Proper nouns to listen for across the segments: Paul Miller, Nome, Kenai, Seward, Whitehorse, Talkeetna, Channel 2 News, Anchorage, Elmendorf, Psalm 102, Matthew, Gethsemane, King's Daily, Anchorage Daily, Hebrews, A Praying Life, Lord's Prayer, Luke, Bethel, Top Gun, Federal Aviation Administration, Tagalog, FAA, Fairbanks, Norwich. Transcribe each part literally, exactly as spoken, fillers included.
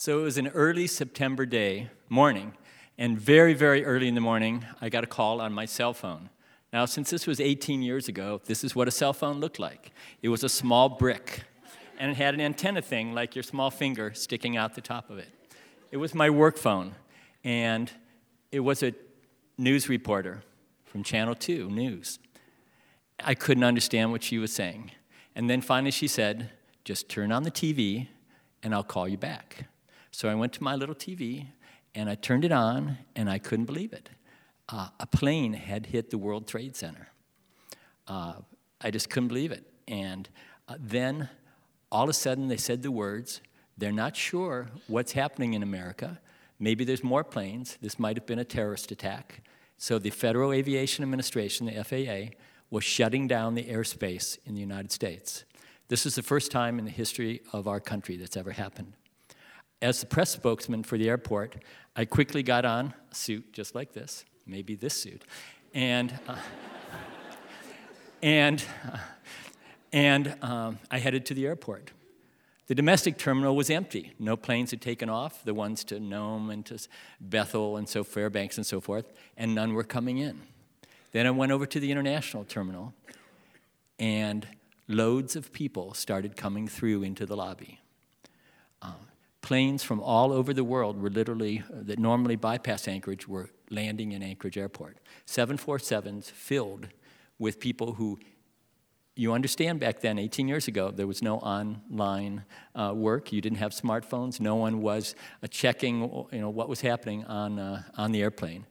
So it was an early September day, morning, and very, very early in the morning, I got a call on my cell phone. Now, since this was eighteen years ago, this is what a cell phone looked like. It was a small brick, and it had an antenna thing like your small finger sticking out the top of it. It was my work phone, and it was a news reporter from Channel two News. I couldn't understand what she was saying. And then finally she said, just turn on the T V, and I'll call you back. So I went to my little T V, and I turned it on, and I couldn't believe it. Uh, a plane had hit the World Trade Center. Uh, I just couldn't believe it. And uh, then, all of a sudden, they said the words, they're not sure what's happening in America. Maybe there's more planes. This might have been a terrorist attack. So the Federal Aviation Administration, the F A A, was shutting down the airspace in the United States. This is the first time in the history of our country that's ever happened. As the press spokesman for the airport, I quickly got on a suit just like this, maybe this suit, and uh, and uh, and um, I headed to the airport. The domestic terminal was empty. No planes had taken off, the ones to Nome and to Bethel and so Fairbanks and so forth, and none were coming in. Then I went over to the international terminal, and loads of people started coming through into the lobby. Um, Planes from all over the world were literally, that normally bypass Anchorage, were landing in Anchorage Airport. seven forty-sevens filled with people who, you understand back then, eighteen years ago, there was no online uh, work. You didn't have smartphones. No one was uh, checking, you know, what was happening on, uh, on the airplane.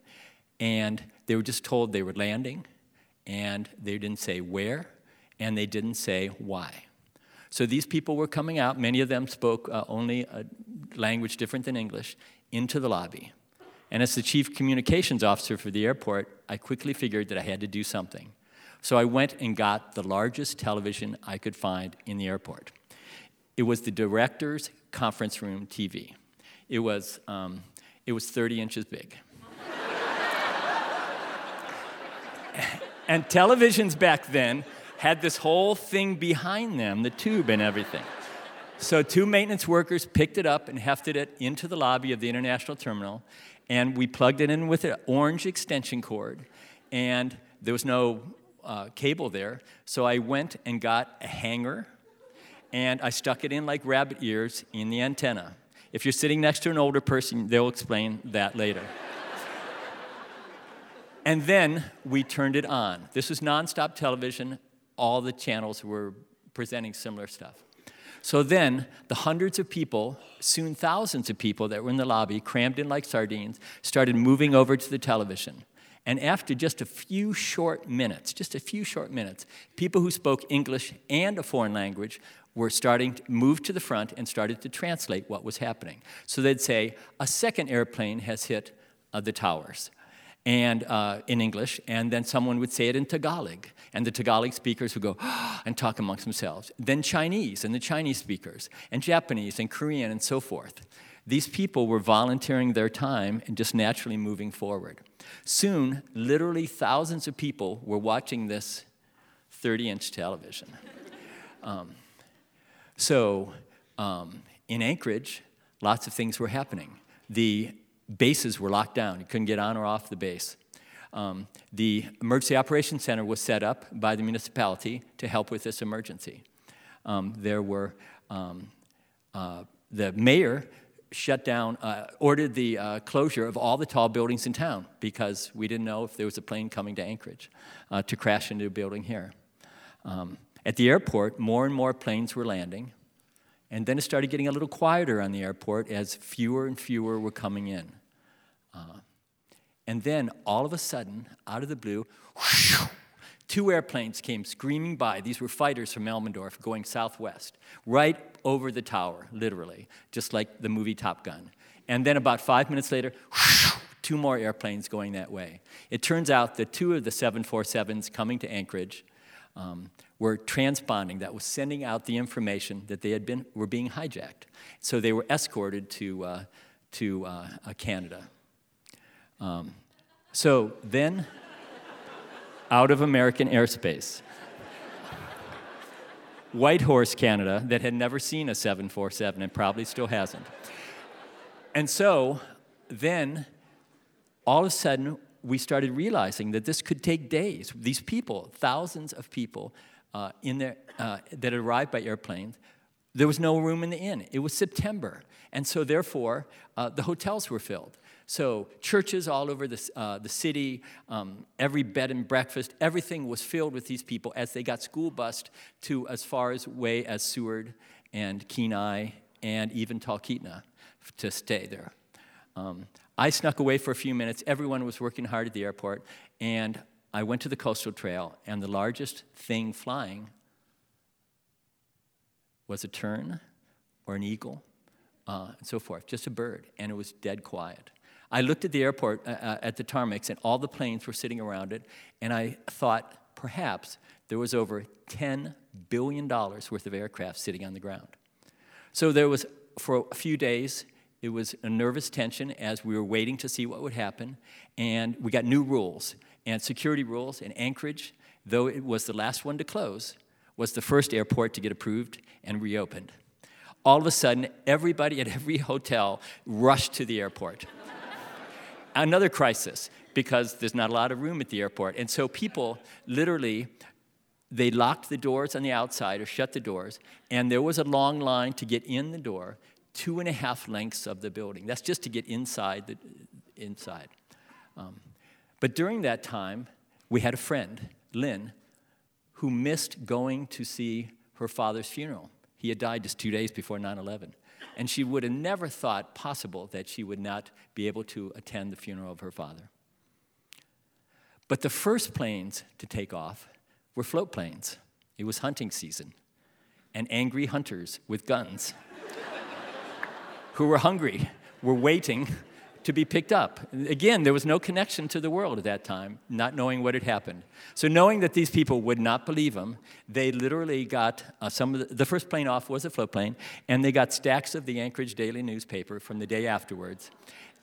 And they were just told they were landing, and they didn't say where, and they didn't say why. So these people were coming out, many of them spoke uh, only a language different than English, into the lobby. And as the chief communications officer for the airport, I quickly figured that I had to do something. So I went and got the largest television I could find in the airport. It was the director's conference room T V. It was, um, it was thirty inches big. And televisions back then had this whole thing behind them, the tube and everything. So two maintenance workers picked it up and hefted it into the lobby of the international terminal, and we plugged it in with an orange extension cord, and there was no uh, cable there, so I went and got a hanger, and I stuck it in like rabbit ears in the antenna. If you're sitting next to an older person, they'll explain that later. And then we turned it on. This was nonstop television. All the channels were presenting similar stuff. So then, the hundreds of people, soon thousands of people that were in the lobby, crammed in like sardines, started moving over to the television. And after just a few short minutes, just a few short minutes, people who spoke English and a foreign language were starting to move to the front and started to translate what was happening. So they'd say, a second airplane has hit uh, the towers. And uh, in English, and then someone would say it in Tagalog, and the Tagalog speakers would go oh, and talk amongst themselves. Then Chinese, and the Chinese speakers, and Japanese, and Korean, and so forth. These people were volunteering their time and just naturally moving forward. Soon, literally thousands of people were watching this thirty-inch television. um, so, um, in Anchorage, lots of things were happening. The bases were locked down. You couldn't get on or off the base. Um, the Emergency Operations Center was set up by the municipality to help with this emergency. Um, there were, um, uh, the mayor shut down, uh, ordered the uh, closure of all the tall buildings in town because we didn't know if there was a plane coming to Anchorage uh, to crash into a building here. Um, at the airport, more and more planes were landing. And then it started getting a little quieter on the airport as fewer and fewer were coming in. Uh, and then, all of a sudden, out of the blue, whoosh, two airplanes came screaming by. These were fighters from Elmendorf going southwest, right over the tower, literally, just like the movie Top Gun. And then about five minutes later, whoosh, two more airplanes going that way. It turns out that two of the seven forty-sevens coming to Anchorage um, were transponding, that was sending out the information that they had been were being hijacked. So they were escorted to, uh, to uh, uh, Canada. Um, so then, out of American airspace, Whitehorse, Canada, that had never seen a seven forty-seven and probably still hasn't, And so then all of a sudden we started realizing that this could take days. These people, thousands of people uh, in their, uh, that arrived by airplanes, there was no room in the inn. It was September. And so therefore, uh, the hotels were filled. So churches all over the, uh, the city, um, every bed and breakfast, everything was filled with these people as they got school bused to as far away as Seward and Kenai and even Talkeetna to stay there. Um, I snuck away for a few minutes. Everyone was working hard at the airport. And I went to the coastal trail. And the largest thing flying was a tern or an eagle uh, and so forth, just a bird. And it was dead quiet. I looked at the airport, uh, at the tarmacs, and all the planes were sitting around it, and I thought perhaps there was over ten billion dollars worth of aircraft sitting on the ground. So there was, for a few days, it was a nervous tension as we were waiting to see what would happen, and we got new rules, and security rules, and Anchorage, though it was the last one to close, was the first airport to get approved and reopened. All of a sudden, everybody at every hotel rushed to the airport. Another crisis, because there's not a lot of room at the airport. And so people literally, they locked the doors on the outside or shut the doors, and there was a long line to get in the door, two and a half lengths of the building. That's just to get inside. The, inside. Um, but during that time, we had a friend, Lynn, who missed going to see her father's funeral. He had died just two days before nine eleven. And she would have never thought possible that she would not be able to attend the funeral of her father. But the first planes to take off were float planes. It was hunting season, and angry hunters with guns who were hungry were waiting to be picked up. Again, there was no connection to the world at that time, not knowing what had happened. So knowing that these people would not believe them, they literally got uh, some of the, the first plane off was a float plane, and they got stacks of the Anchorage Daily newspaper from the day afterwards.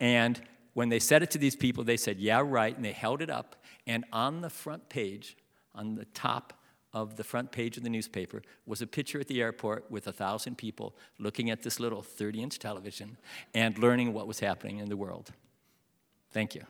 And when they said it to these people, they said, yeah, right, and they held it up. And on the front page, on the top of the front page of the newspaper, was a picture at the airport with a thousand people looking at this little thirty-inch television and learning what was happening in the world. Thank you.